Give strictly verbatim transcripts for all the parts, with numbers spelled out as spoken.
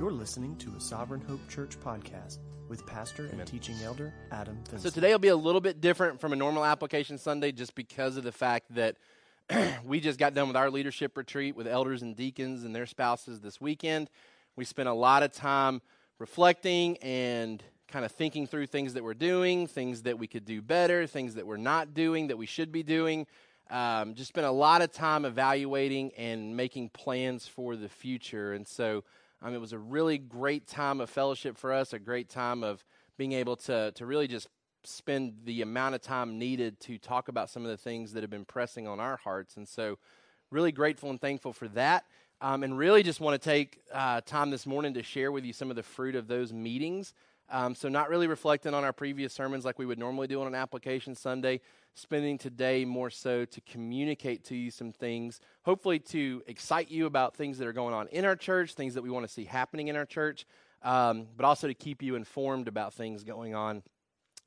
You're listening to a Sovereign Hope Church podcast with pastor and Amen. Teaching elder Adam Finston. So today will be a little bit different from a normal application Sunday just because of the fact that we just got done with our leadership retreat with elders and deacons and their spouses this weekend. We spent a lot of time reflecting and kind of thinking through things that we're doing, things that we could do better, things that we're not doing that we should be doing. Um, just spent a lot of time evaluating and making plans for the future. And so Um, it was a really great time of fellowship for us, a great time of being able to to really just spend the amount of time needed to talk about some of the things that have been pressing on our hearts. And so really grateful and thankful for that. Um, and really just want to take uh, time this morning to share with you some of the fruit of those meetings. Um, so not really reflecting on our previous sermons like we would normally do on an application Sunday, spending today more so to communicate to you some things, hopefully to excite you about things that are going on in our church, things that we want to see happening in our church, um, but also to keep you informed about things going on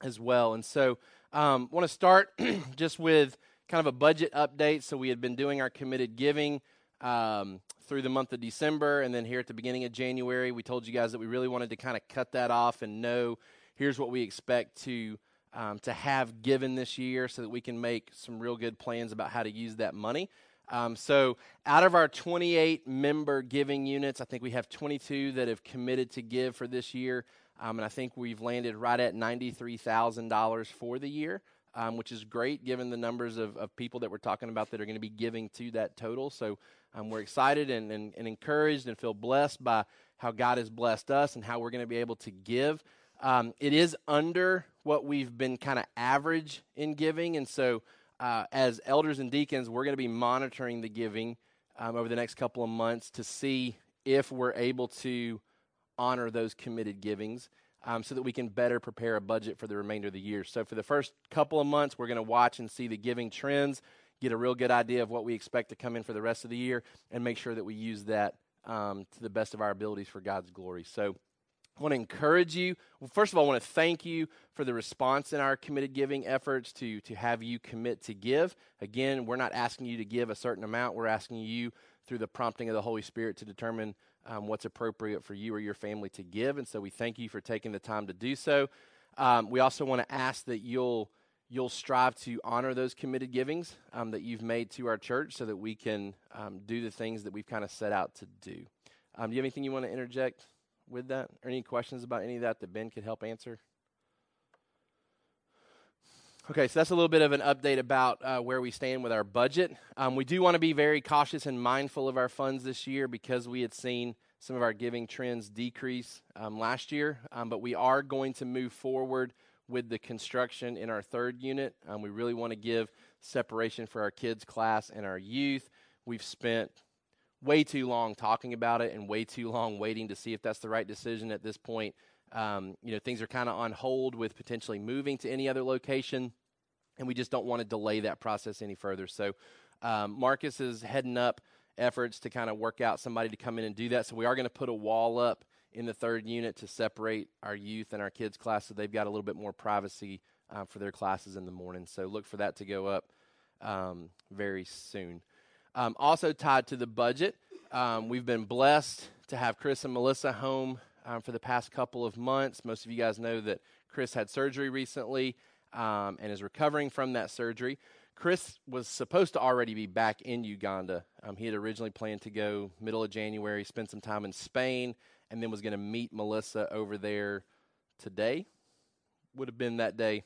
as well. And so I um, want to start just with kind of a budget update. So we had been doing our committed giving um, through the month of December, and then here at the beginning of January, we told you guys that we really wanted to kind of cut that off and know here's what we expect to Um, to have given this year so that we can make some real good plans about how to use that money. Um, so out of our twenty-eight member giving units, I think we have twenty-two that have committed to give for this year. Um, and I think we've landed right at ninety-three thousand dollars for the year, um, which is great given the numbers of, of people that we're talking about that are going to be giving to that total. So um, we're excited and, and, and encouraged and feel blessed by how God has blessed us and how we're going to be able to give. Um, it is under what we've been kind of average in giving, and so uh, as elders and deacons, we're going to be monitoring the giving um, over the next couple of months to see if we're able to honor those committed givings um, so that we can better prepare a budget for the remainder of the year. So for the first couple of months, we're going to watch and see the giving trends, get a real good idea of what we expect to come in for the rest of the year, and make sure that we use that um, to the best of our abilities for God's glory. So I want to encourage you. Well, first of all, I want to thank you for the response in our committed giving efforts to, to have you commit to give. Again, we're not asking you to give a certain amount. We're asking you through the prompting of the Holy Spirit to determine um, what's appropriate for you or your family to give. And so we thank you for taking the time to do so. Um, we also want to ask that you'll you'll strive to honor those committed givings um, that you've made to our church so that we can um, do the things that we've kind of set out to do. Um, do you have anything you want to interject with that, or any questions about any of that that Ben could help answer? Okay, so that's a little bit of an update about uh, where we stand with our budget. Um, we do want to be very cautious and mindful of our funds this year because we had seen some of our giving trends decrease um, last year, um, but we are going to move forward with the construction in our third unit. Um, we really want to give separation for our kids' class and our youth. We've spent way too long talking about it and way too long waiting to see if that's the right decision at this point. Um, you know, things are kind of on hold with potentially moving to any other location, and we just don't want to delay that process any further. So um, Marcus is heading up efforts to kind of work out somebody to come in and do that. So we are going to put a wall up in the third unit to separate our youth and our kids' class so they've got a little bit more privacy uh, for their classes in the morning. So look for that to go up um, very soon. Um, also tied to the budget, um, we've been blessed to have Chris and Melissa home um, for the past couple of months. Most of you guys know that Chris had surgery recently um, and is recovering from that surgery. Chris was supposed to already be back in Uganda. Um, he had originally planned to go middle of January, spend some time in Spain, and then was going to meet Melissa over there today. Would have been that day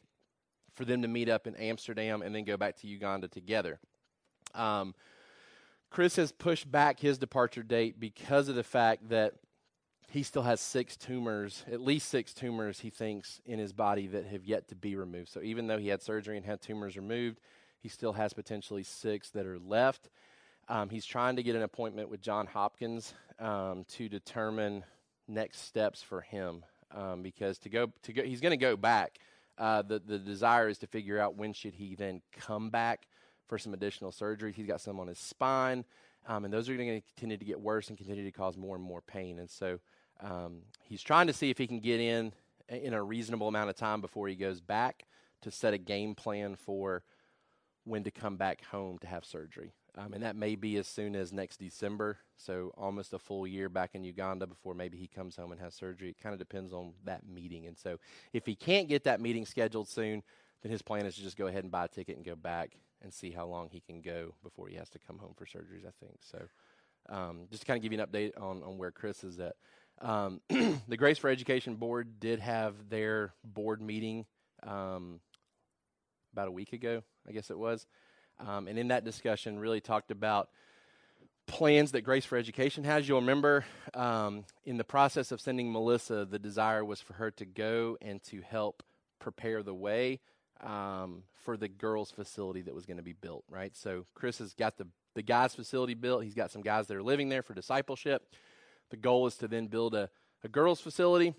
for them to meet up in Amsterdam and then go back to Uganda together. Um Chris has pushed back his departure date because of the fact that he still has six tumors, at least six tumors, he thinks, in his body that have yet to be removed. So even though he had surgery and had tumors removed, he still has potentially six that are left. Um, he's trying to get an appointment with Johns Hopkins um, to determine next steps for him um, because to go to go, he's going to go back. Uh, the the desire is to figure out when should he then come back for some additional surgery. He's got some on his spine, um, and those are going to continue to get worse and continue to cause more and more pain. And so um, he's trying to see if he can get in in a reasonable amount of time before he goes back to set a game plan for when to come back home to have surgery. um, and that may be as soon as next December, so almost a full year back in Uganda before maybe he comes home and has surgery. It kind of depends on that meeting. And so if he can't get that meeting scheduled soon, then his plan is to just go ahead and buy a ticket and go back and see how long he can go before he has to come home for surgeries, I think. So um, just to kind of give you an update on, on where Chris is at. Um, the Grace for Education board did have their board meeting um, about a week ago, I guess it was. Um, and in that discussion, really talked about plans that Grace for Education has. You'll remember um, in the process of sending Melissa, the desire was for her to go and to help prepare the way um, for the girls' facility that was going to be built, right? So Chris has got the, the guys' facility built. He's got some guys that are living there for discipleship. The goal is to then build a, a girls' facility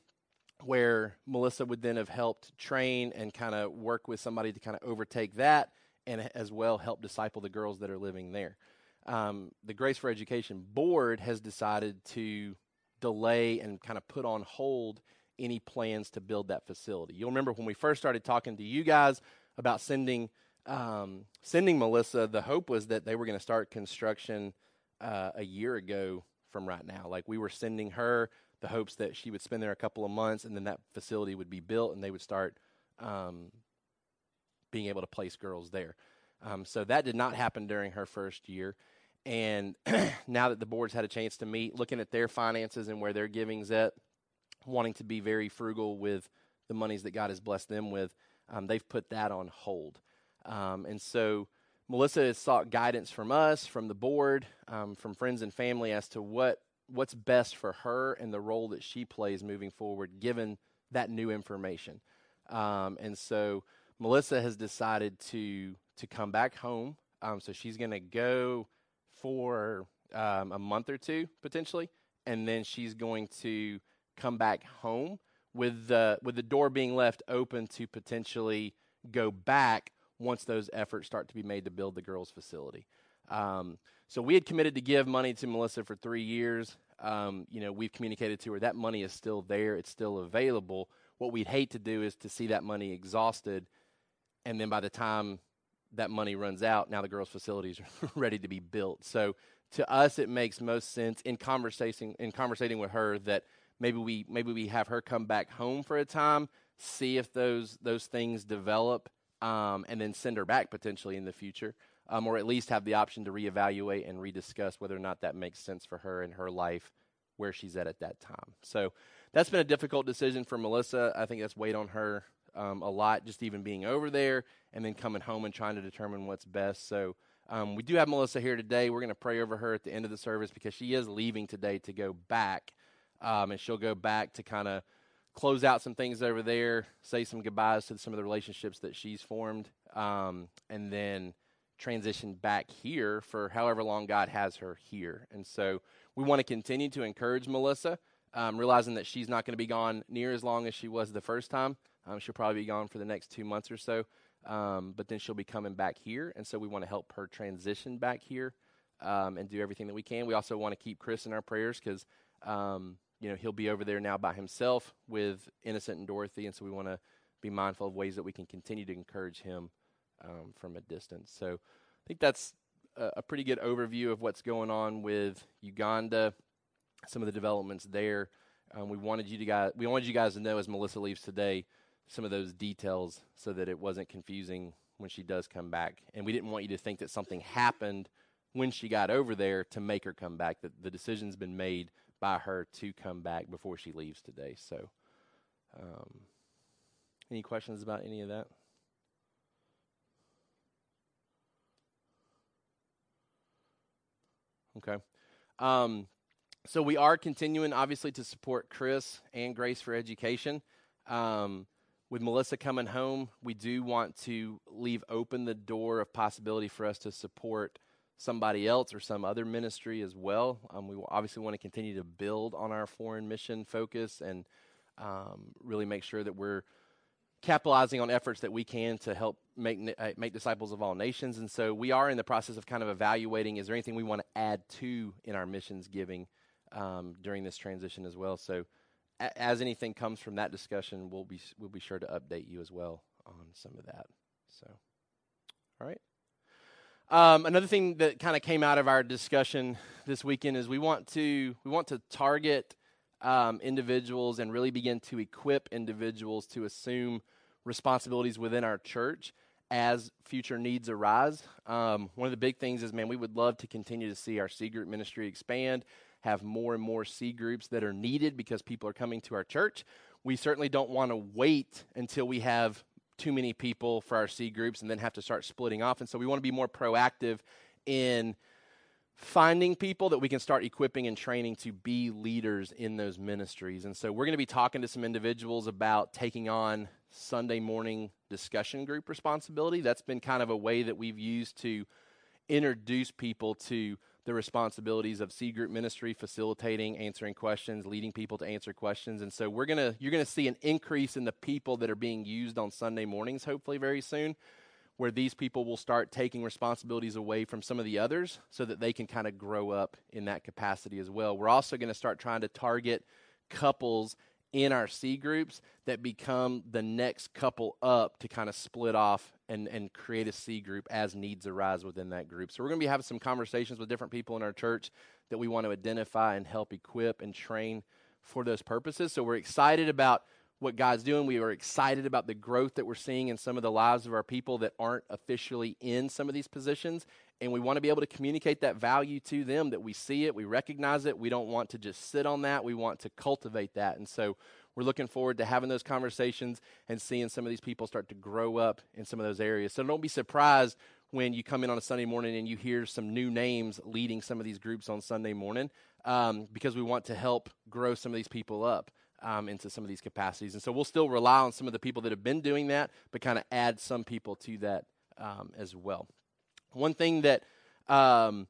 where Melissa would then have helped train and kind of work with somebody to kind of overtake that, and as well help disciple the girls that are living there. Um, the Grace for Education board has decided to delay and kind of put on hold any plans to build that facility. You'll remember when we first started talking to you guys about sending um, sending Melissa, the hope was that they were going to start construction uh, a year ago from right now. Like, we were sending her the hopes that she would spend there a couple of months, and then that facility would be built and they would start um, being able to place girls there. Um, so that did not happen during her first year. And now that the board's had a chance to meet, looking at their finances and where their giving's at, wanting to be very frugal with the monies that God has blessed them with, um, they've put that on hold. Um, and so Melissa has sought guidance from us, from the board, um, from friends and family as to what what's best for her and the role that she plays moving forward, given that new information. Um, and so Melissa has decided to to come back home, um, so she's going to go for um, a month or two potentially, and then she's going to come back home with the with the door being left open to potentially go back once those efforts start to be made to build the girls' facility. Um, so we had committed to give money to Melissa for three years. Um, you know, we've communicated to her that money is still there; it's still available. What we'd hate to do is to see that money exhausted, and then by the time that money runs out, now the girls' facilities are ready to be built. So to us, it makes most sense in conversation, in conversating with her, that maybe we maybe we have her come back home for a time, see if those those things develop, um, and then send her back potentially in the future, um, or at least have the option to reevaluate and rediscuss whether or not that makes sense for her in her life, where she's at at that time. So that's been a difficult decision for Melissa. I think that's weighed on her Um, a lot, just even being over there and then coming home and trying to determine what's best. So um, we do have Melissa here today. We're going to pray over her at the end of the service because she is leaving today to go back, um, and she'll go back to kind of close out some things over there, say some goodbyes to some of the relationships that she's formed, um, and then transition back here for however long God has her here. And so we want to continue to encourage Melissa, um, realizing that she's not going to be gone near as long as she was the first time. Um, she'll probably be gone for the next two months or so, um, but then she'll be coming back here, and so we want to help her transition back here um, and do everything that we can. We also want to keep Chris in our prayers because, um, you know, he'll be over there now by himself with Innocent and Dorothy, and so we want to be mindful of ways that we can continue to encourage him um, from a distance. So I think that's a, a pretty good overview of what's going on with Uganda, some of the developments there. Um, we wanted you to guys, we wanted you guys to know as Melissa leaves today some of those details so that it wasn't confusing when she does come back. And we didn't want you to think that something happened when she got over there to make her come back, that the decision's been made by her to come back before she leaves today. So um, any questions about any of that? Okay. Um, so we are continuing, obviously, to support Chris and Grace for Education. Um, With Melissa coming home, we do want to leave open the door of possibility for us to support somebody else or some other ministry as well. Um, we obviously want to continue to build on our foreign mission focus and um, really make sure that we're capitalizing on efforts that we can to help make uh, make disciples of all nations. And so we are in the process of kind of evaluating, is there anything we want to add to in our missions giving um, during this transition as well? So as anything comes from that discussion, we'll be we'll be sure to update you as well on some of that. So, all right. Um, another thing that kind of came out of our discussion this weekend is we want to we want to target um, individuals and really begin to equip individuals to assume responsibilities within our church as future needs arise. Um, one of the big things is, man, we would love to continue to see our C group ministry expand, have more and more C groups that are needed because people are coming to our church. We certainly don't want to wait until we have too many people for our C groups and then have to start splitting off. And so we want to be more proactive in finding people that we can start equipping and training to be leaders in those ministries. And so we're going to be talking to some individuals about taking on Sunday morning discussion group responsibility. That's been kind of a way that we've used to introduce people to the responsibilities of C group ministry, facilitating, answering questions, leading people to answer questions. And so we're going to, you're going to see an increase in the people that are being used on Sunday mornings, hopefully very soon, where these people will start taking responsibilities away from some of the others so that they can kind of grow up in that capacity as well. We're also going to start trying to target couples in our C groups that become the next couple up to kind of split off And, and create a C group as needs arise within that group. So we're going to be having some conversations with different people in our church that we want to identify and help equip and train for those purposes. So we're excited about what God's doing. We are excited about the growth that we're seeing in some of the lives of our people that aren't officially in some of these positions. And we want to be able to communicate that value to them, that we see it, we recognize it. We don't want to just sit on that. We want to cultivate that. And so we're looking forward to having those conversations and seeing some of these people start to grow up in some of those areas. So don't be surprised when you come in on a Sunday morning and you hear some new names leading some of these groups on Sunday morning, um, because we want to help grow some of these people up um, into some of these capacities. And so we'll still rely on some of the people that have been doing that, but kind of add some people to that um, as well. One thing that... Um,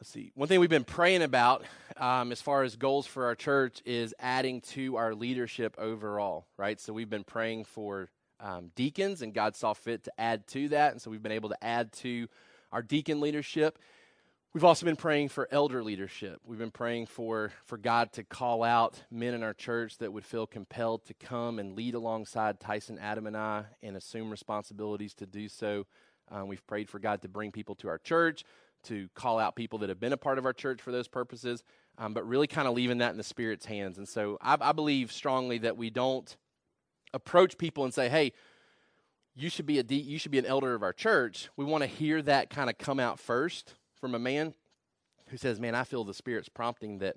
Let's see. One thing we've been praying about um, as far as goals for our church is adding to our leadership overall, right? So we've been praying for um, deacons, and God saw fit to add to that, and so we've been able to add to our deacon leadership. We've also been praying for elder leadership. We've been praying for, for God to call out men in our church that would feel compelled to come and lead alongside Tyson, Adam, and I and assume responsibilities to do so. Um, we've prayed for God to bring people to our church, to call out people that have been a part of our church for those purposes, um, but really kind of leaving that in the Spirit's hands. And so I, I believe strongly that we don't approach people and say, hey, you should be a de- you should be an elder of our church. We want to hear that kind of come out first from a man who says, man, I feel the Spirit's prompting that,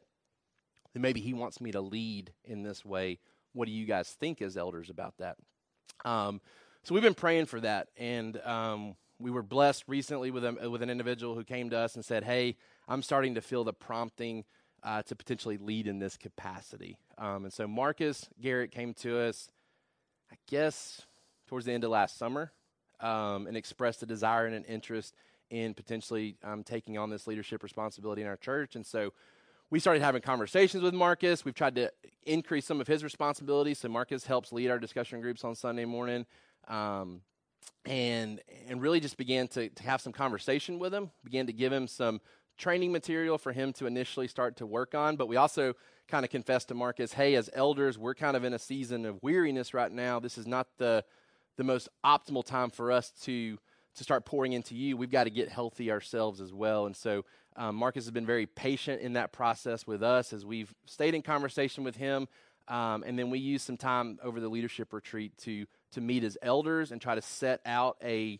that maybe he wants me to lead in this way. What do you guys think as elders about that? Um, so we've been praying for that, and um we were blessed recently with, a, with an individual who came to us and said, hey, I'm starting to feel the prompting uh, to potentially lead in this capacity. Um, and so Marcus Garrett came to us, I guess, towards the end of last summer um, and expressed a desire and an interest in potentially um, taking on this leadership responsibility in our church. And so we started having conversations with Marcus. We've tried to increase some of his responsibilities. So Marcus helps lead our discussion groups on Sunday morning. Um And and really just began to, to have some conversation with him, began to give him some training material for him to initially start to work on. But we also kind of confessed to Marcus, hey, as elders, we're kind of in a season of weariness right now. This is not the the most optimal time for us to, to start pouring into you. We've got to get healthy ourselves as well. And so um, Marcus has been very patient in that process with us as we've stayed in conversation with him. Um, and then we used some time over the leadership retreat to to meet as elders and try to set out a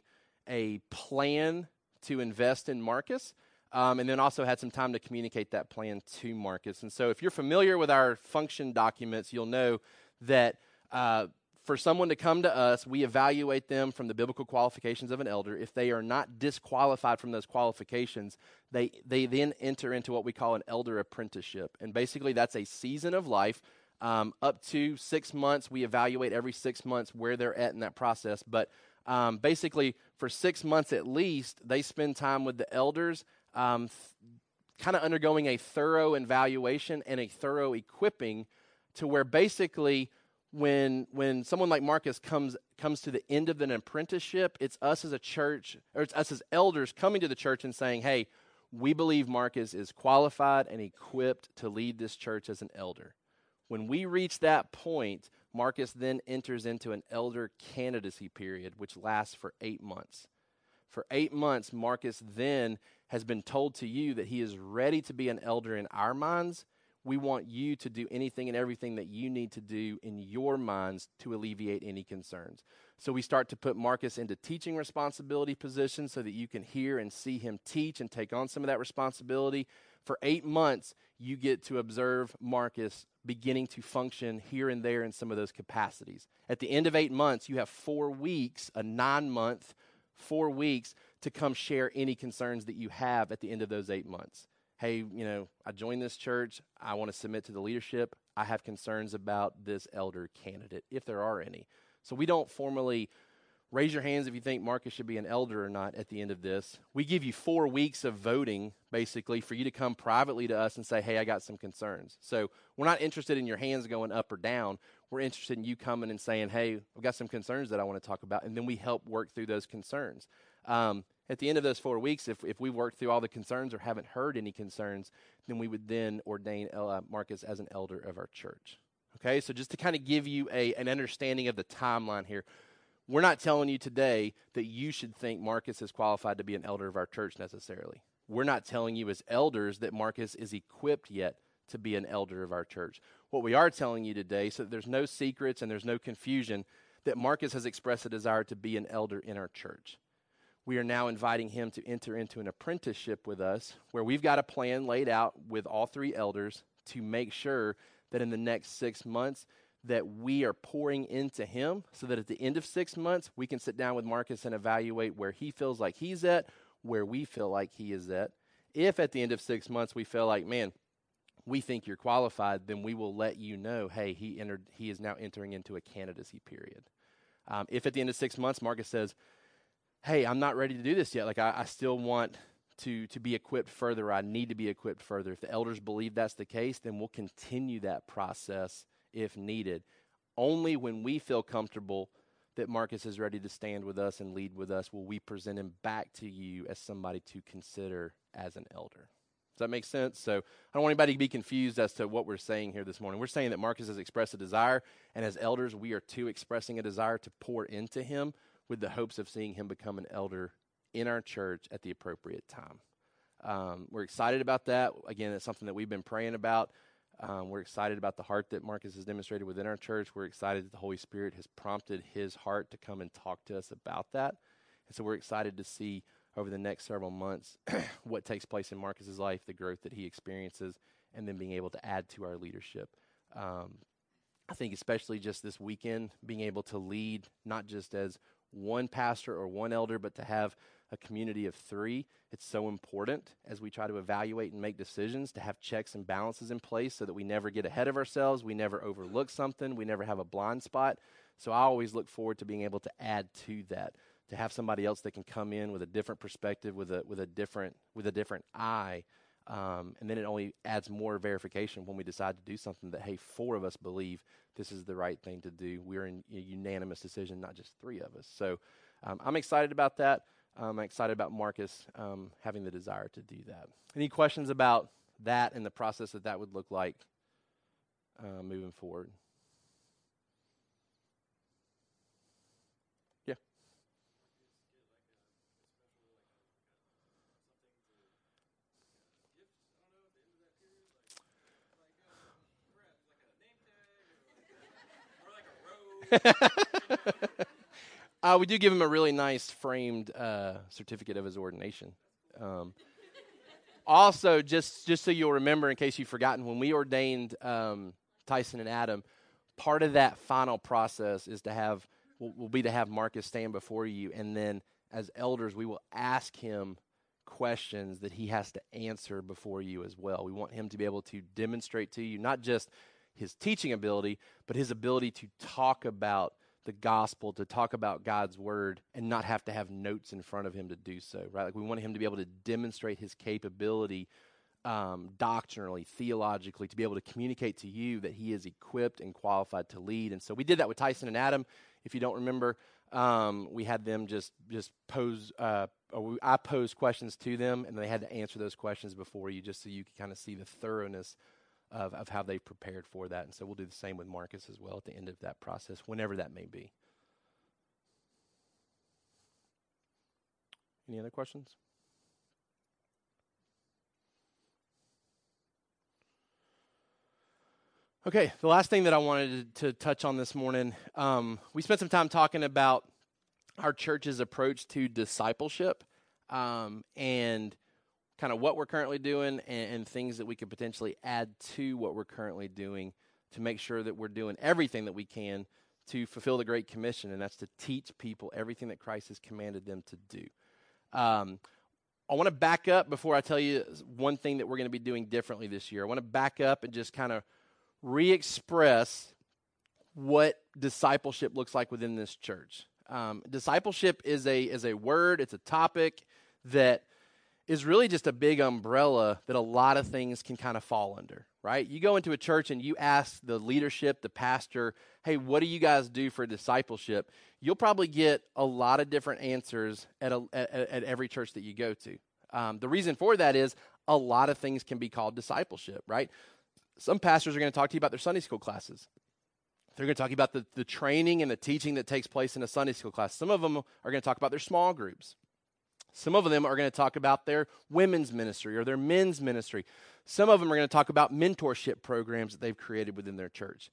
a plan to invest in Marcus, um, and then also had some time to communicate that plan to Marcus. And so if you're familiar with our function documents, you'll know that uh, for someone to come to us, we evaluate them from the biblical qualifications of an elder. If they are not disqualified from those qualifications, they, they then enter into what we call an elder apprenticeship. And basically that's a season of life. Um, up to six months, we evaluate every six months where they're at in that process. But um, basically, for six months at least, they spend time with the elders, um, th- kind of undergoing a thorough evaluation and a thorough equipping to where basically when when someone like Marcus comes comes to the end of an apprenticeship, it's us as a church, or it's us as elders coming to the church and saying, hey, we believe Marcus is qualified and equipped to lead this church as an elder. When we reach that point, Marcus then enters into an elder candidacy period, which lasts for eight months. For eight months, Marcus then has been told to you that he is ready to be an elder in our minds. We want you to do anything and everything that you need to do in your minds to alleviate any concerns. So we start to put Marcus into teaching responsibility positions so that you can hear and see him teach and take on some of that responsibility. For eight months, you get to observe Marcus beginning to function here and there in some of those capacities. At the end of eight months, you have four weeks, a nine-month, four weeks to come share any concerns that you have at the end of those eight months. Hey, you know, I joined this church. I want to submit to the leadership. I have concerns about this elder candidate, if there are any. So we don't formally raise your hands if you think Marcus should be an elder or not at the end of this. We give you four weeks of voting, basically, for you to come privately to us and say, hey, I got some concerns. So we're not interested in your hands going up or down. We're interested in you coming and saying, hey, I've got some concerns that I want to talk about. And then we help work through those concerns. Um, At the end of those four weeks, if if we work through all the concerns or haven't heard any concerns, then we would then ordain Marcus as an elder of our church. Okay, so just to kind of give you a an understanding of the timeline here, we're not telling you today that you should think Marcus is qualified to be an elder of our church necessarily. We're not telling you as elders that Marcus is equipped yet to be an elder of our church. What we are telling you today, so that there's no secrets and there's no confusion, that Marcus has expressed a desire to be an elder in our church. We are now inviting him to enter into an apprenticeship with us where we've got a plan laid out with all three elders to make sure that in the next six months that we are pouring into him so that at the end of six months, we can sit down with Marcus and evaluate where he feels like he's at, where we feel like he is at. If at the end of six months we feel like, man, we think you're qualified, then we will let you know, hey, he entered. He is now entering into a candidacy period. Um, if at the end of six months, Marcus says, hey, I'm not ready to do this yet. Like, I, I still want to, to be equipped further. I need to be equipped further. If the elders believe that's the case, then we'll continue that process if needed. Only when we feel comfortable that Marcus is ready to stand with us and lead with us will we present him back to you as somebody to consider as an elder. Does that make sense? So I don't want anybody to be confused as to what we're saying here this morning. We're saying that Marcus has expressed a desire, and as elders, we are too expressing a desire to pour into him with the hopes of seeing him become an elder in our church at the appropriate time. Um, we're excited about that. Again, it's something that we've been praying about. Um, we're excited about the heart that Marcus has demonstrated within our church. We're excited that the Holy Spirit has prompted his heart to come and talk to us about that. And so we're excited to see over the next several months what takes place in Marcus's life, the growth that he experiences, and then being able to add to our leadership. Um, I think especially just this weekend, being able to lead not just as one pastor or one elder, but to have a community of three, it's so important as we try to evaluate and make decisions to have checks and balances in place so that we never get ahead of ourselves, we never overlook something, we never have a blind spot. So I always look forward to being able to add to that, to have somebody else that can come in with a different perspective, with a with a different with a different eye, um, and then it only adds more verification when we decide to do something that, hey, four of us believe this is the right thing to do. We're in a unanimous decision, not just three of us. So um, I'm excited about that. Um, I'm excited about Marcus um, having the desire to do that. Any questions about that and the process that that would look like uh, moving forward? Yeah. uh, we do give him a really nice framed uh, certificate of his ordination. Um, also, just, just so you'll remember, in case you've forgotten, when we ordained um, Tyson and Adam, part of that final process is to have will, will be to have Marcus stand before you, and then as elders, we will ask him questions that he has to answer before you as well. We want him to be able to demonstrate to you not just his teaching ability, but his ability to talk about the gospel, to talk about God's word, and not have to have notes in front of him to do so, right? Like, we want him to be able to demonstrate his capability um, doctrinally, theologically, to be able to communicate to you that he is equipped and qualified to lead. And so we did that with Tyson and Adam. If you don't remember, um, we had them just just pose, uh, or we, I posed questions to them, and they had to answer those questions before you, just so you could kind of see the thoroughness Of, of how they prepared for that. And so we'll do the same with Marcus as well at the end of that process, whenever that may be. Any other questions? Okay, the last thing that I wanted to touch on this morning, um, we spent some time talking about our church's approach to discipleship um, and kind of what we're currently doing and, and things that we could potentially add to what we're currently doing to make sure that we're doing everything that we can to fulfill the Great Commission, and that's to teach people everything that Christ has commanded them to do. Um, I want to back up before I tell you one thing that we're going to be doing differently this year. I want to back up and just kind of re-express what discipleship looks like within this church. Um, discipleship is a is a word, it's a topic that is really just a big umbrella that a lot of things can kind of fall under, right? You go into a church and you ask the leadership, the pastor, hey, what do you guys do for discipleship? You'll probably get a lot of different answers at, a, at, at every church that you go to. Um, the reason for that is a lot of things can be called discipleship, right? Some pastors are going to talk to you about their Sunday school classes. They're going to talk about the, the training and the teaching that takes place in a Sunday school class. Some of them are going to talk about their small groups. Some of them are going to talk about their women's ministry or their men's ministry. Some of them are going to talk about mentorship programs that they've created within their church.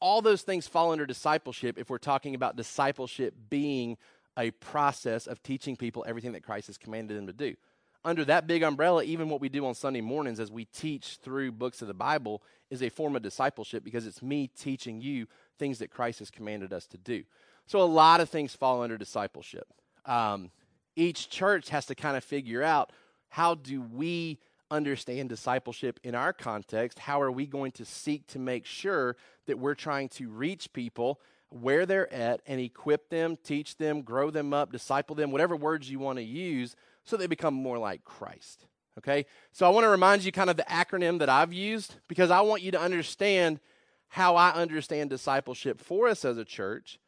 All those things fall under discipleship if we're talking about discipleship being a process of teaching people everything that Christ has commanded them to do. Under that big umbrella, even what we do on Sunday mornings as we teach through books of the Bible is a form of discipleship because it's me teaching you things that Christ has commanded us to do. So a lot of things fall under discipleship. Um, each church has to kind of figure out, how do we understand discipleship in our context? How are we going to seek to make sure that we're trying to reach people where they're at and equip them, teach them, grow them up, disciple them, whatever words you want to use, so they become more like Christ, okay? So I want to remind you kind of the acronym that I've used because I want you to understand how I understand discipleship for us as a church.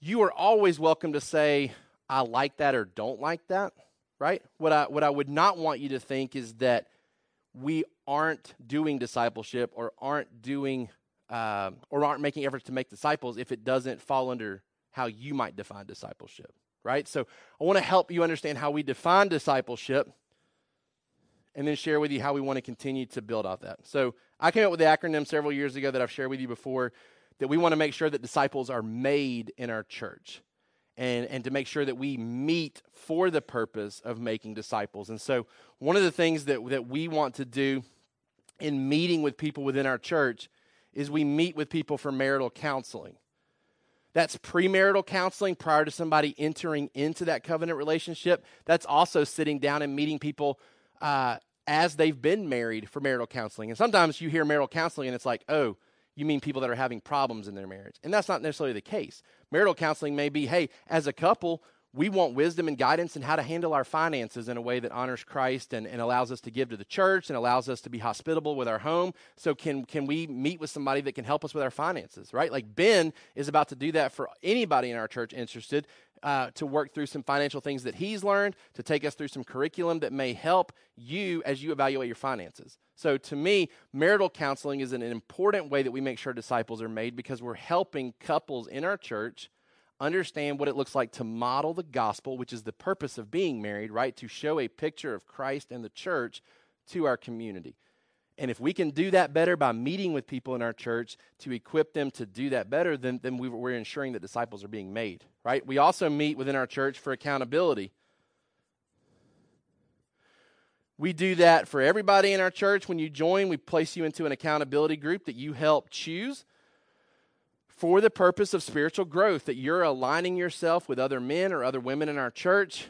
You are always welcome to say, I like that or don't like that, right? What I, what I would not want you to think is that we aren't doing discipleship or aren't doing um, or aren't making efforts to make disciples if it doesn't fall under how you might define discipleship. Right? So I want to help you understand how we define discipleship and then share with you how we want to continue to build off that. So I came up with the acronym several years ago that I've shared with you before, that we want to make sure that disciples are made in our church and, and to make sure that we meet for the purpose of making disciples. And so one of the things that, that we want to do in meeting with people within our church is we meet with people for marital counseling. That's premarital counseling prior to somebody entering into that covenant relationship. That's also sitting down and meeting people uh, as they've been married for marital counseling. And sometimes you hear marital counseling and it's like, oh, you mean people that are having problems in their marriage. And that's not necessarily the case. Marital counseling may be, hey, as a couple, we want wisdom and guidance in how to handle our finances in a way that honors Christ and, and allows us to give to the church and allows us to be hospitable with our home. So can can we meet with somebody that can help us with our finances, right? Like Ben is about to do that for anybody in our church interested uh, to work through some financial things that he's learned, to take us through some curriculum that may help you as you evaluate your finances. So to me, marital counseling is an important way that we make sure disciples are made because we're helping couples in our church understand what it looks like to model the gospel, which is the purpose of being married, right? To show a picture of Christ and the church to our community. And if we can do that better by meeting with people in our church to equip them to do that better, then, then we, we're ensuring that disciples are being made, right? We also meet within our church for accountability. We do that for everybody in our church. When you join, we place you into an accountability group that you help choose, for the purpose of spiritual growth, that you're aligning yourself with other men or other women in our church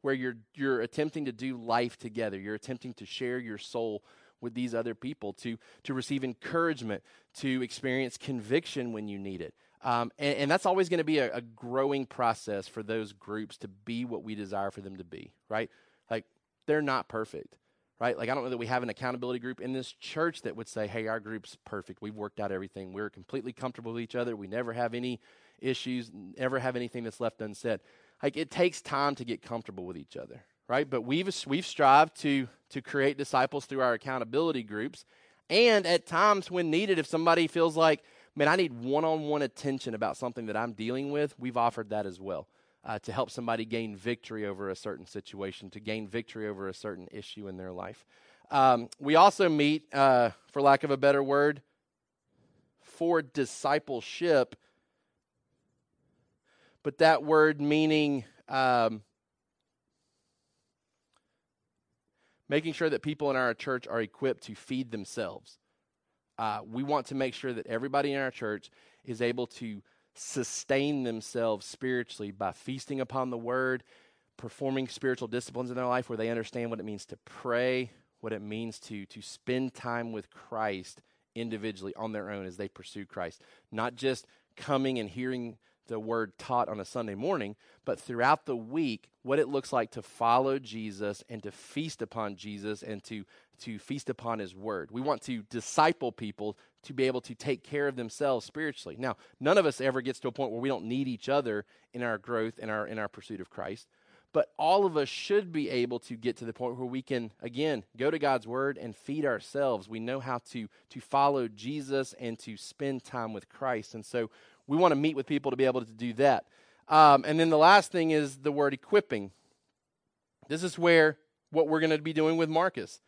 where you're you're attempting to do life together. You're attempting to share your soul with these other people, to, to receive encouragement, to experience conviction when you need it. Um, and, and that's always going to be a, a growing process for those groups to be what we desire for them to be, right? Like, they're not perfect, right? Like, I don't know that we have an accountability group in this church that would say, hey, our group's perfect. We've worked out everything. We're completely comfortable with each other. We never have any issues, never have anything that's left unsaid. Like, it takes time to get comfortable with each other, right? But we've we've strived to, to create disciples through our accountability groups. And at times when needed, if somebody feels like, man, I need one-on-one attention about something that I'm dealing with, we've offered that as well. uh, to help somebody gain victory over a certain situation, to gain victory over a certain issue in their life. Um, we also meet, uh, for lack of a better word, for discipleship, but that word meaning um, making sure that people in our church are equipped to feed themselves. Uh, we want to make sure that everybody in our church is able to sustain themselves spiritually by feasting upon the word, performing spiritual disciplines in their life where they understand what it means to pray, what it means to, to spend time with Christ individually on their own as they pursue Christ. Not just coming and hearing the word taught on a Sunday morning, but throughout the week, what it looks like to follow Jesus and to feast upon Jesus and to, to feast upon his word. We want to disciple people to be able to take care of themselves spiritually. Now, none of us ever gets to a point where we don't need each other in our growth and our in our pursuit of Christ, but all of us should be able to get to the point where we can, again, go to God's word and feed ourselves. We know how to, to follow Jesus and to spend time with Christ. And so we want to meet with people to be able to do that. Um, and then the last thing is the word equipping. This is where what we're going to be doing with Marcus.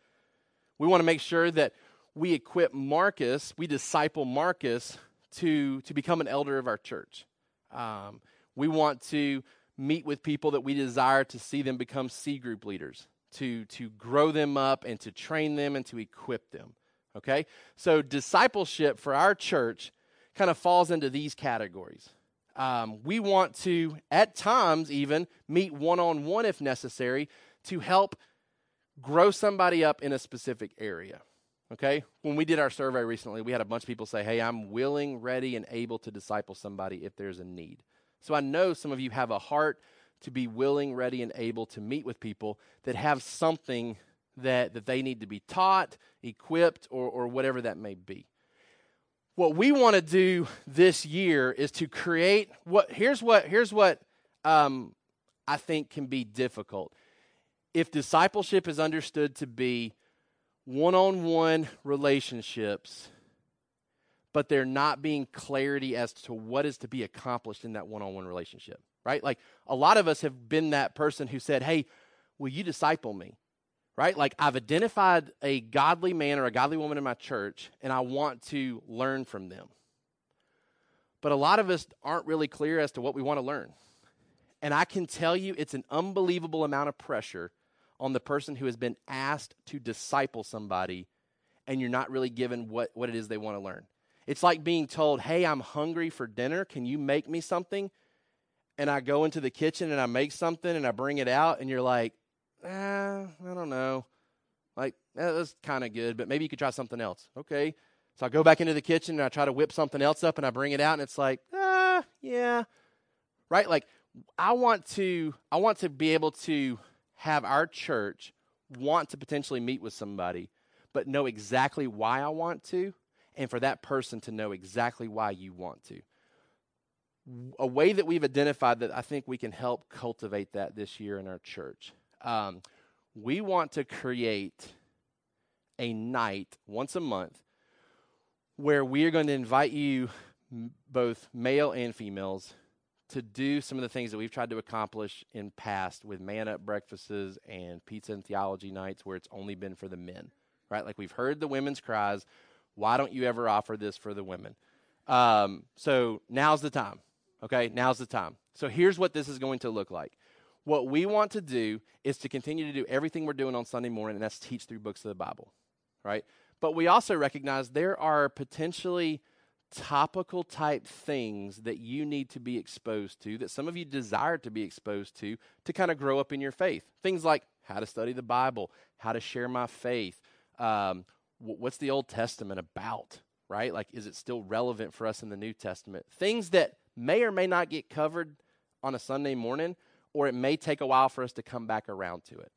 We want to make sure that we equip Marcus, we disciple Marcus to, to become an elder of our church. Um, we want to meet with people that we desire to see them become C group leaders, to, to grow them up and to train them and to equip them, okay? So discipleship for our church kind of falls into these categories. Um, we want to, at times even, meet one-on-one if necessary to help grow somebody up in a specific area, okay? When we did our survey recently, we had a bunch of people say, hey, I'm willing, ready, and able to disciple somebody if there's a need. So I know some of you have a heart to be willing, ready, and able to meet with people that have something that, that they need to be taught, equipped, or, or whatever that may be. What we want to do this year is to create what here's what here's what um, I think can be difficult. If discipleship is understood to be one-on-one relationships, but there not being clarity as to what is to be accomplished in that one-on-one relationship, right? Like a lot of us have been that person who said, hey, will you disciple me, right? Like I've identified a godly man or a godly woman in my church, and I want to learn from them. But a lot of us aren't really clear as to what we want to learn. And I can tell you it's an unbelievable amount of pressure on the person who has been asked to disciple somebody, and you're not really given what, what it is they want to learn. It's like being told, hey, I'm hungry for dinner. Can you make me something? And I go into the kitchen and I make something and I bring it out and you're like, eh, I don't know. Like, eh, that's kind of good, but maybe you could try something else. Okay. So I go back into the kitchen and I try to whip something else up and I bring it out and it's like, ah, yeah. Right? Like I want to, I want to be able to have our church want to potentially meet with somebody, but know exactly why I want to. And for that person to know exactly why you want to. A way that we've identified that I think we can help cultivate that this year in our church. Um, we want to create a night once a month where we are going to invite you, both male and females, to do some of the things that we've tried to accomplish in past with man-up breakfasts and pizza and theology nights where it's only been for the men, right? Like we've heard the women's cries, why don't you ever offer this for the women? Um, so now's the time, okay? Now's the time. So here's what this is going to look like. What we want to do is to continue to do everything we're doing on Sunday morning, and that's teach through books of the Bible, right? But we also recognize there are potentially topical type things that you need to be exposed to, that some of you desire to be exposed to, to kind of grow up in your faith. Things like how to study the Bible, how to share my faith, um, what's the Old Testament about, right? Like, is it still relevant for us in the New Testament? Things that may or may not get covered on a Sunday morning, or it may take a while for us to come back around to it.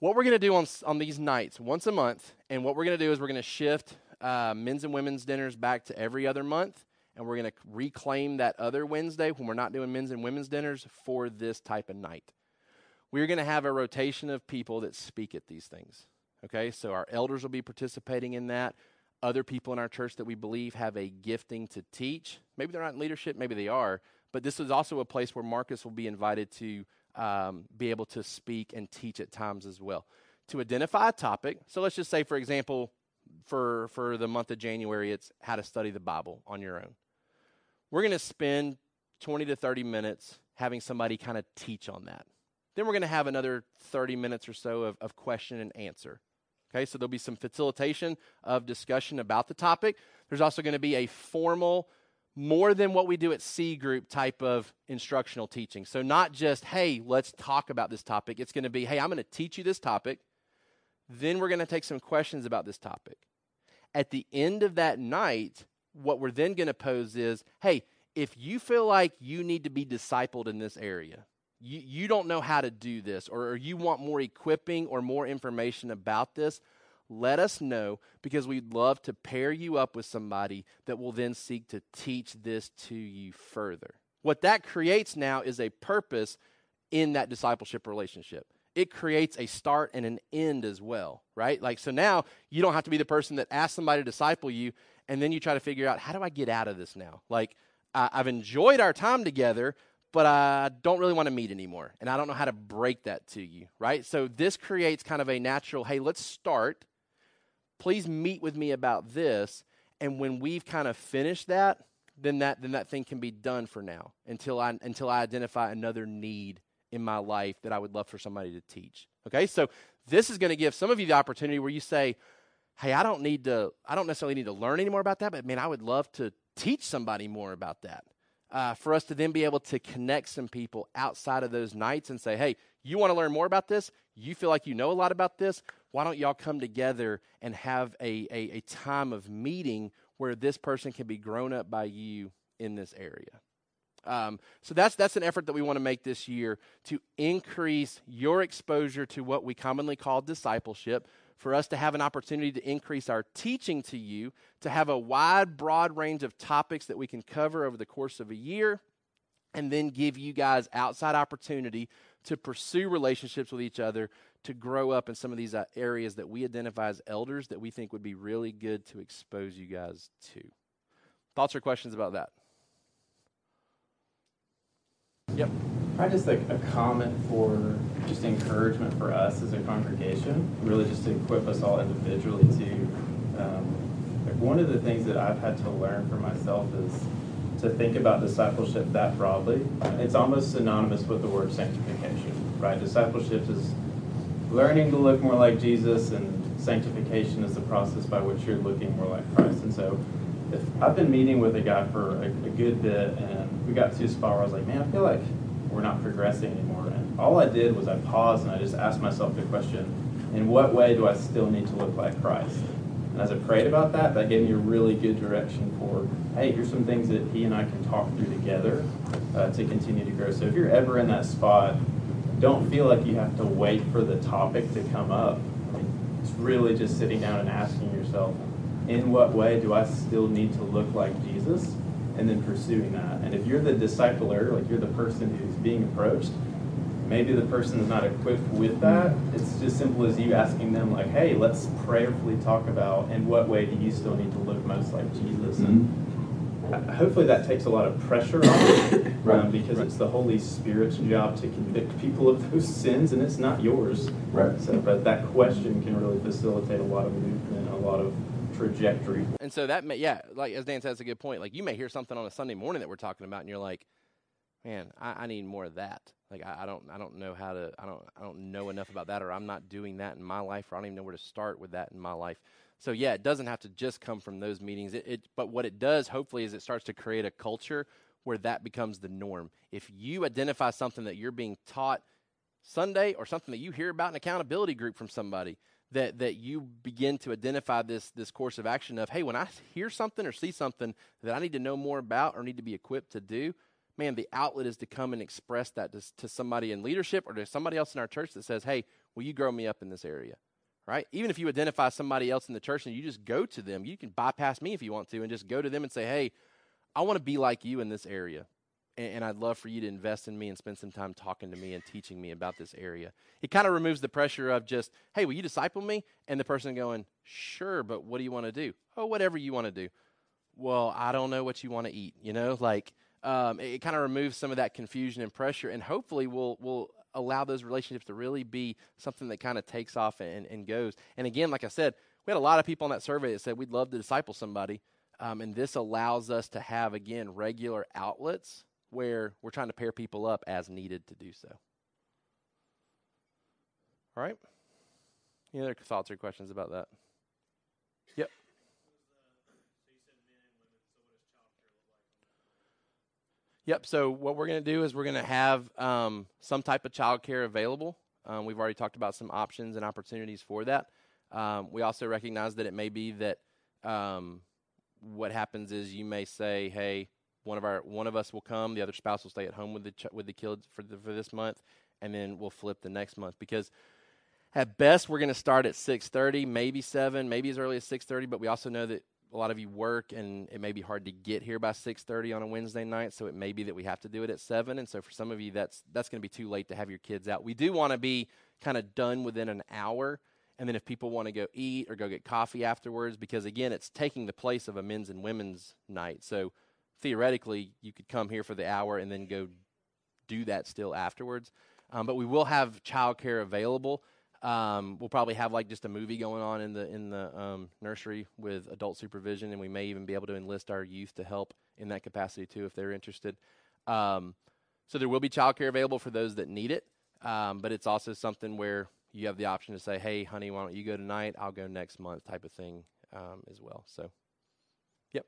What we're going to do on on these nights, once a month, and what we're going to do is we're going to shift uh, men's and women's dinners back to every other month, and we're going to reclaim that other Wednesday when we're not doing men's and women's dinners for this type of night. We're going to have a rotation of people that speak at these things. Okay, so our elders will be participating in that. Other people in our church that we believe have a gifting to teach. Maybe they're not in leadership, maybe they are, But this is also a place where Marcus will be invited to um, be able to speak and teach at times as well. To identify a topic, so let's just say, for example, for, for the month of January, it's how to study the Bible on your own. We're going to spend twenty to thirty minutes having somebody kind of teach on that. Then we're going to have another thirty minutes or so of, of question and answer. Okay, so there'll be some facilitation of discussion about the topic. There's also going to be a formal, more than what we do at C group type of instructional teaching. So not just, hey, let's talk about this topic. It's going to be, hey, I'm going to teach you this topic. Then we're going to take some questions about this topic. At the end of that night, what we're then going to pose is, hey, if you feel like you need to be discipled in this area, you, you don't know how to do this, or, or you want more equipping or more information about this, let us know, because we'd love to pair you up with somebody that will then seek to teach this to you further. What that creates now is a purpose in that discipleship relationship. It creates a start and an end as well, right? Like, so now you don't have to be the person that asks somebody to disciple you, and then you try to figure out, how do I get out of this now? Like, I, I've enjoyed our time together, but I don't really want to meet anymore, and I don't know how to break that to you, right? So this creates kind of a natural, hey, let's start. Please meet with me about this, and when we've kind of finished that, then that then that thing can be done for now until I until I identify another need in my life that I would love for somebody to teach. Okay, so this is going to give some of you the opportunity where you say, hey, I don't need to, I don't necessarily need to learn any more about that, but man, I would love to teach somebody more about that. Uh, for us to then be able to connect some people outside of those nights and say, hey, you want to learn more about this? You feel like you know a lot about this? Why don't y'all come together and have a, a, a time of meeting where this person can be grown up by you in this area? Um, so that's that's an effort that we want to make this year to increase your exposure to what we commonly call discipleship, for us to have an opportunity to increase our teaching to you, to have a wide, broad range of topics that we can cover over the course of a year, and then give you guys outside opportunity to pursue relationships with each other, to grow up in some of these uh, areas that we identify as elders that we think would be really good to expose you guys to. Thoughts or questions about that? Yep. Probably just like a comment for just encouragement for us as a congregation, really just to equip us all individually to, um, like one of the things that I've had to learn for myself is to think about discipleship that broadly. It's almost synonymous with the word sanctification, right? Discipleship is learning to look more like Jesus, and sanctification is the process by which you're looking more like Christ. And so if I've been meeting with a guy for a, a good bit, and we got to a spot where I was like, man, I feel like we're not progressing anymore. And all I did was I paused and I just asked myself the question, in what way do I still need to look like Christ? And as I prayed about that, that gave me a really good direction for, hey, here's some things that he and I can talk through together uh, to continue to grow. So if you're ever in that spot, don't feel like you have to wait for the topic to come up. I mean, it's really just sitting down and asking yourself, in what way do I still need to look like Jesus? And then pursuing that. And if you're the discipler, like you're the person who's being approached, maybe the person is not equipped with that. It's just simple as you asking them, like, hey, let's prayerfully talk about in what way do you still need to look most like Jesus? Mm-hmm. And hopefully that takes a lot of pressure off, right. um, because right. It's the Holy Spirit's job to convict people of those sins, and it's not yours. Right. So, but that question can really facilitate a lot of movement, a lot of trajectory. And so that may, yeah, like as Dan says, that's a good point. Like you may hear something on a Sunday morning that we're talking about, and you're like, man, I, I need more of that. Like I, I don't, I don't know how to, I don't, I don't know enough about that, or I'm not doing that in my life, or I don't even know where to start with that in my life. So yeah, it doesn't have to just come from those meetings. It, it, but what it does, hopefully, is it starts to create a culture where that becomes the norm. If you identify something that you're being taught Sunday, or something that you hear about an accountability group from somebody, that that you begin to identify this this course of action of, hey, when I hear something or see something that I need to know more about or need to be equipped to do, man, the outlet is to come and express that to, to somebody in leadership or to somebody else in our church that says, hey, will you grow me up in this area, right? Even if you identify somebody else in the church and you just go to them, you can bypass me if you want to and just go to them and say, hey, I want to be like you in this area. And I'd love for you to invest in me and spend some time talking to me and teaching me about this area. It kind of removes the pressure of just, hey, will you disciple me? And the person going, sure, but what do you want to do? Oh, whatever you want to do. Well, I don't know what you want to eat, you know, like um, it, it kind of removes some of that confusion and pressure, and hopefully we'll we'll allow those relationships to really be something that kind of takes off and, and goes. And again, like I said, we had a lot of people on that survey that said we'd love to disciple somebody, um, and this allows us to have, again, regular outlets where we're trying to pair people up as needed to do so. All right? Any other thoughts or questions about that? Yep. Yep, so what we're going to do is we're going to have um, some type of childcare available. Um, we've already talked about some options and opportunities for that. Um, we also recognize that it may be that um, what happens is you may say, hey, one of our one of us will come, the other spouse will stay at home with the ch- with the kids for the, for this month, and then we'll flip the next month. Because at best, we're going to start at six thirty, maybe seven, maybe as early as six thirty, but we also know that a lot of you work, and it may be hard to get here by six thirty on a Wednesday night, so it may be that we have to do it at seven. And so for some of you, that's that's going to be too late to have your kids out. We do want to be kind of done within an hour, and then if people want to go eat or go get coffee afterwards, because, again, it's taking the place of a men's and women's night. So theoretically, you could come here for the hour and then go do that still afterwards. Um, but we will have childcare available. Um, we'll probably have like just a movie going on in the in the um, nursery with adult supervision, and we may even be able to enlist our youth to help in that capacity too if they're interested. Um, so there will be childcare available for those that need it, um, but it's also something where you have the option to say, "Hey, honey, why don't you go tonight? I'll go next month," type of thing um, as well. So, yep,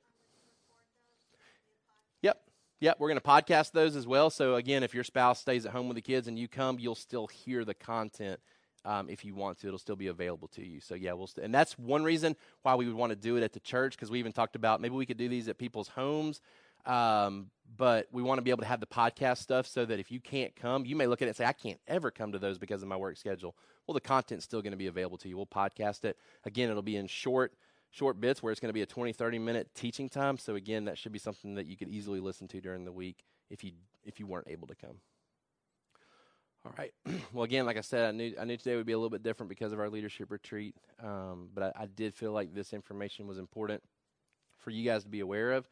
yep, yep. We're going to podcast those as well. So again, if your spouse stays at home with the kids and you come, you'll still hear the content. Um, if you want to, it'll still be available to you. So yeah, we'll st- and that's one reason why we would want to do it at the church, because we even talked about maybe we could do these at people's homes, um, but we want to be able to have the podcast stuff so that if you can't come, you may look at it and say, I can't ever come to those because of my work schedule. Well, the content's still going to be available to you. We'll podcast it. Again, it'll be in short, short bits where it's going to be a twenty, thirty-minute teaching time. So again, that should be something that you could easily listen to during the week if you if you weren't able to come. All right. Well, again, like I said, I knew I knew today would be a little bit different because of our leadership retreat, um, but I, I did feel like this information was important for you guys to be aware of,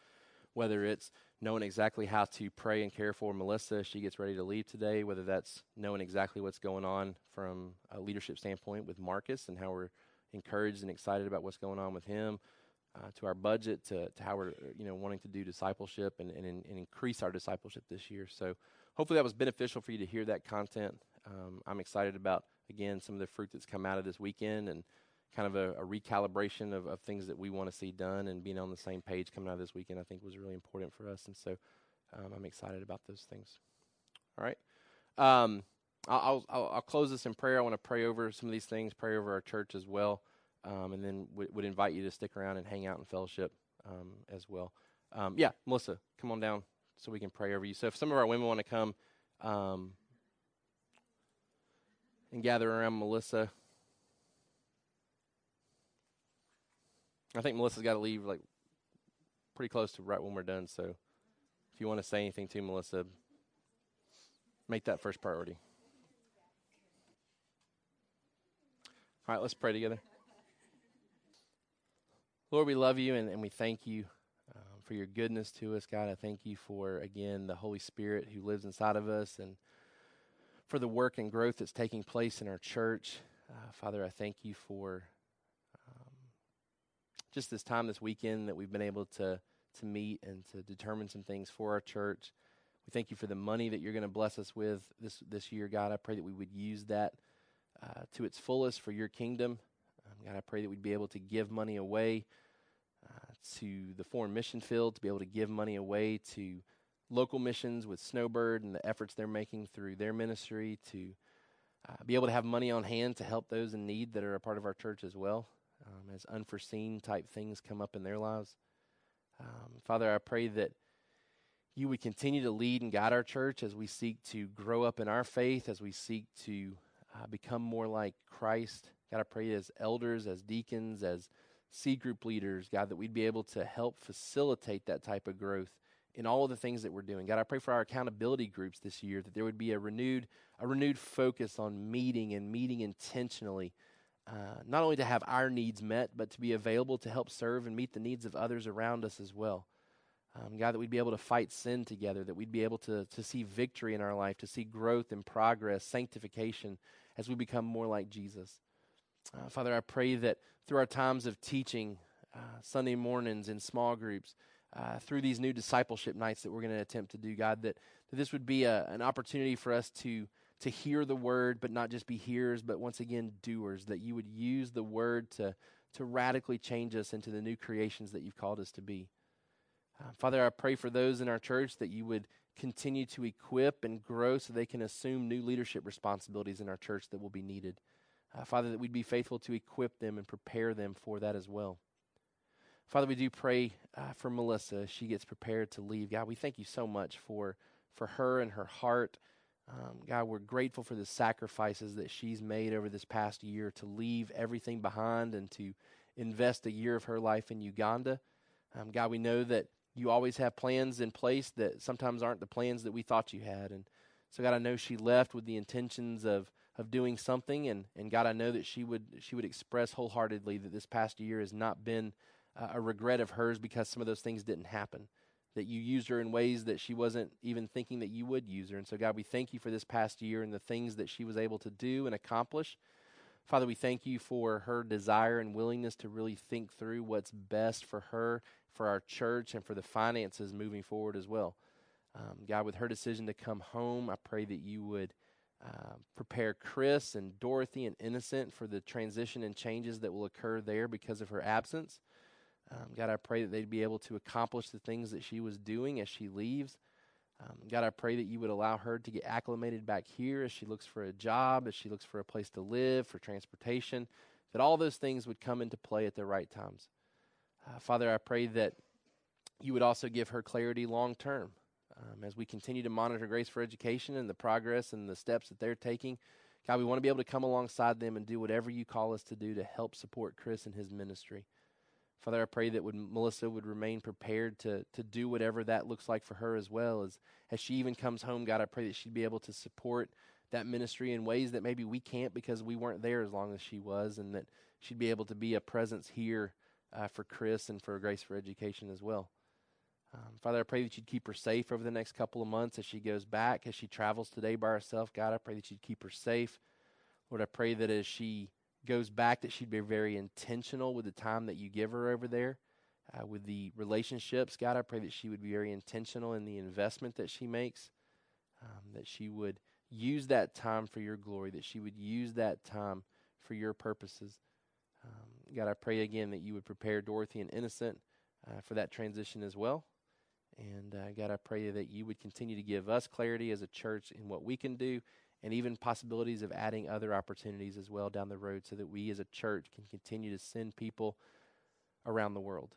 whether it's knowing exactly how to pray and care for Melissa as she gets ready to leave today, whether that's knowing exactly what's going on from a leadership standpoint with Marcus and how we're encouraged and excited about what's going on with him, uh, to our budget, to, to how we're you know wanting to do discipleship and, and, and increase our discipleship this year. So hopefully that was beneficial for you to hear that content. Um, I'm excited about, again, some of the fruit that's come out of this weekend and kind of a, a recalibration of, of things that we want to see done, and being on the same page coming out of this weekend I think was really important for us. And so um, I'm excited about those things. All right. Um, I'll, I'll, I'll close this in prayer. I want to pray over some of these things, pray over our church as well, um, and then w- would invite you to stick around and hang out in fellowship um, as well. Um, yeah, Melissa, come on down so we can pray over you. So if some of our women want to come um, and gather around Melissa. I think Melissa's got to leave like pretty close to right when we're done. So if you want to say anything to Melissa, make that first priority. All right, let's pray together. Lord, we love you and, and we thank you for your goodness to us, God. I thank you for, again, the Holy Spirit who lives inside of us, and for the work and growth that's taking place in our church. Uh, Father, I thank you for um, just this time this weekend that we've been able to, to meet and to determine some things for our church. We thank you for the money that you're going to bless us with this, this year, God. I pray that we would use that uh, to its fullest for your kingdom. Um, God, I pray that we'd be able to give money away Uh, to the foreign mission field, to be able to give money away to local missions with Snowbird and the efforts they're making through their ministry, to uh, be able to have money on hand to help those in need that are a part of our church as well, um, as unforeseen type things come up in their lives. Um, Father, I pray that you would continue to lead and guide our church as we seek to grow up in our faith, as we seek to uh, become more like Christ. God, I pray as elders, as deacons, as C group leaders, God, that we'd be able to help facilitate that type of growth in all of the things that we're doing. God, I pray for our accountability groups this year, that there would be a renewed a renewed focus on meeting and meeting intentionally, uh, not only to have our needs met, but to be available to help serve and meet the needs of others around us as well. Um, God, that we'd be able to fight sin together, that we'd be able to, to see victory in our life, to see growth and progress, sanctification as we become more like Jesus. Uh, Father, I pray that through our times of teaching, uh, Sunday mornings in small groups, uh, through these new discipleship nights that we're going to attempt to do, God, that, that this would be a, an opportunity for us to, to hear the word, but not just be hearers, but once again, doers, that you would use the word to, to radically change us into the new creations that you've called us to be. Uh, Father, I pray for those in our church that you would continue to equip and grow so they can assume new leadership responsibilities in our church that will be needed. Uh, Father, that we'd be faithful to equip them and prepare them for that as well. Father, we do pray uh, for Melissa as she gets prepared to leave. God, we thank you so much for, for her and her heart. Um, God, we're grateful for the sacrifices that she's made over this past year to leave everything behind and to invest a year of her life in Uganda. Um, God, we know that you always have plans in place that sometimes aren't the plans that we thought you had. And so, God, I know she left with the intentions of of doing something. And, and God, I know that she would she would express wholeheartedly that this past year has not been uh, a regret of hers because some of those things didn't happen, that you used her in ways that she wasn't even thinking that you would use her. And so, God, we thank you for this past year and the things that she was able to do and accomplish. Father, we thank you for her desire and willingness to really think through what's best for her, for our church, and for the finances moving forward as well. Um, God, with her decision to come home, I pray that you would uh, prepare Chris and Dorothy and Innocent for the transition and changes that will occur there because of her absence. Um, God, I pray that they'd be able to accomplish the things that she was doing as she leaves. Um, God, I pray that you would allow her to get acclimated back here as she looks for a job, as she looks for a place to live, for transportation, that all those things would come into play at the right times. Uh, Father, I pray that you would also give her clarity long term. Um, as we continue to monitor Grace for Education and the progress and the steps that they're taking, God, we want to be able to come alongside them and do whatever you call us to do to help support Chris and his ministry. Father, I pray that would, Melissa would remain prepared to to do whatever that looks like for her as well. As, as she even comes home, God, I pray that she'd be able to support that ministry in ways that maybe we can't because we weren't there as long as she was, and that she'd be able to be a presence here uh, for Chris and for Grace for Education as well. Um, Father, I pray that you'd keep her safe over the next couple of months as she goes back, as she travels today by herself. God, I pray that you'd keep her safe. Lord, I pray that as she goes back that she'd be very intentional with the time that you give her over there, uh, with the relationships. God, I pray that she would be very intentional in the investment that she makes, um, that she would use that time for your glory, that she would use that time for your purposes. Um, God, I pray again that you would prepare Dorothy and Innocent uh, for that transition as well. And uh, God, I pray that you would continue to give us clarity as a church in what we can do, and even possibilities of adding other opportunities as well down the road so that we as a church can continue to send people around the world.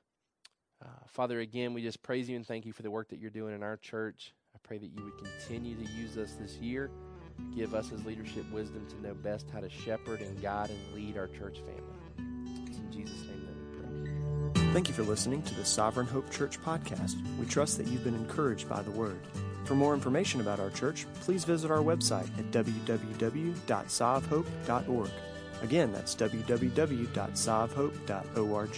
Uh, Father, again, we just praise you and thank you for the work that you're doing in our church. I pray that you would continue to use us this year. Give us as leadership wisdom to know best how to shepherd and guide and lead our church family. It's in Jesus' name that we pray. Thank you for listening to the Sovereign Hope Church podcast. We trust that you've been encouraged by the word. For more information about our church, please visit our website at w w w dot sov hope dot org. Again, that's w w w dot sov hope dot org.